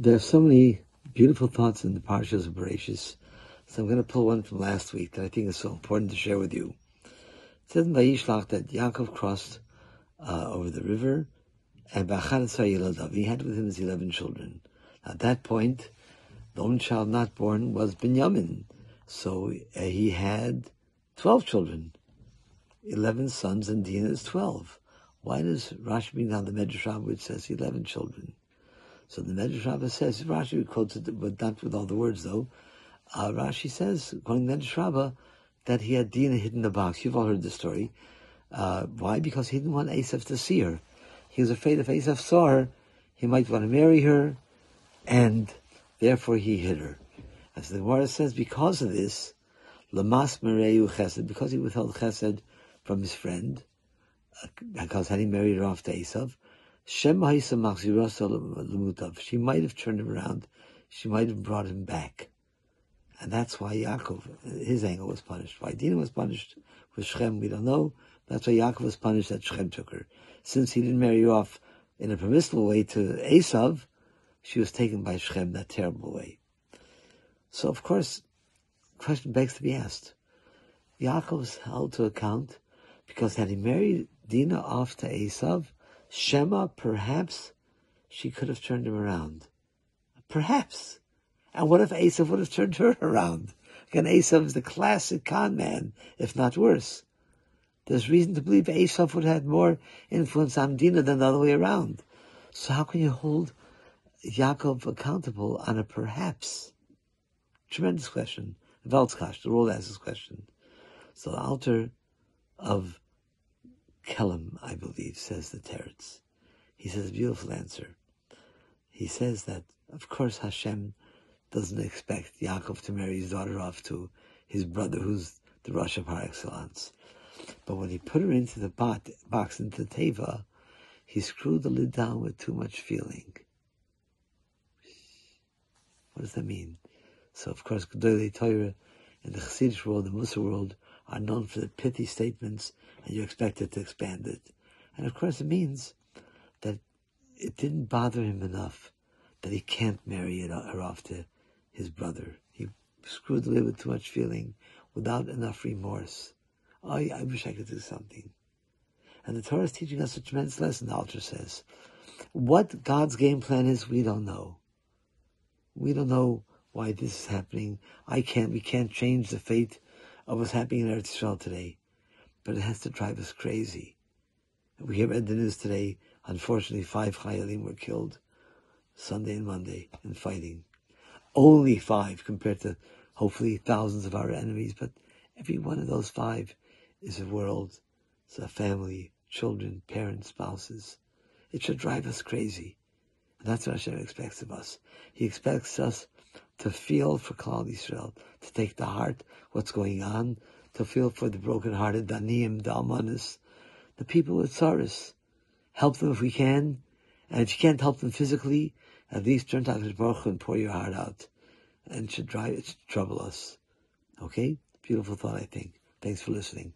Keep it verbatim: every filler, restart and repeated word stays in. There are so many beautiful thoughts in the parshas of Bereishis, so I'm going to pull one from last week that I think is so important to share with you. It says in Vayishlach that Yaakov crossed uh, over the river, and B'achad Sarielav, he had with him his eleven children. At that point, the only child not born was Binyamin, so uh, he had twelve children, eleven sons, and Dina is twelve. Why does Rashi bring down the Midrash Rabbah, which says eleven children? So the Midrash Rabbah says, Rashi quotes it, but not with all the words though. Uh, Rashi says, according to the Midrash Rabbah, that he had Dina hidden in a box. You've all heard this story. Uh, why? Because he didn't want Esav to see her. He was afraid if Esav saw her, he might want to marry her, and therefore he hid her. As the Gemara says, because of this, Lamas Mereu Chesed, because he withheld Chesed from his friend, because had he married her off to Esav, she might have turned him around. She might have brought him back. And that's why Yaakov, his anger was punished. Why Dina was punished with Shechem, we don't know. That's why Yaakov was punished that Shechem took her. Since he didn't marry her off in a permissible way to Esav, she was taken by Shechem that terrible way. So, of course, the question begs to be asked. Yaakov was held to account because had he married Dina off to Esav, Shema, perhaps she could have turned him around. Perhaps. And what if Esav would have turned her around? Again, Esav is the classic con man, if not worse. There's reason to believe Esav would have had more influence on Dina than the other way around. So how can you hold Yaakov accountable on a perhaps? Tremendous question. Veltskash, the world asks this question. So the altar of Kelim, I believe, says the Teretz. He says a beautiful answer. He says that, of course, Hashem doesn't expect Yaakov to marry his daughter off to his brother, who's the Rasha par excellence. But when he put her into the bot, box, into the Teva, he screwed the lid down with too much feeling. What does that mean? So, of course, Gdolei Torah in the Chesidish world, the Musa world, are known for the pithy statements, and you're expected to expand it. And of course it means that it didn't bother him enough that he can't marry her off to his brother. He screwed the lid with too much feeling, without enough remorse. Oh, I wish I could do something. And the Torah is teaching us a tremendous lesson, the altar says. What God's game plan is, we don't know. We don't know why this is happening. I can't, we can't change the fate of what's happening in Eretz Yisrael today, but it has to drive us crazy. We hear in the news today, unfortunately, five chayalim were killed Sunday and Monday in fighting. Only five compared to hopefully thousands of our enemies, but every one of those five is a world. It's a family, children, parents, spouses. It should drive us crazy. And that's what Hashem expects of us. He expects us to feel for Kalam Yisrael, to take to heart what's going on, to feel for the broken-hearted, the aniyim, the almanis, the people with Tzaris. Help them if we can, and if you can't help them physically, at least turn to Hakadosh Baruch Hu and pour your heart out. And it should drive, it should trouble us. Okay? Beautiful thought, I think. Thanks for listening.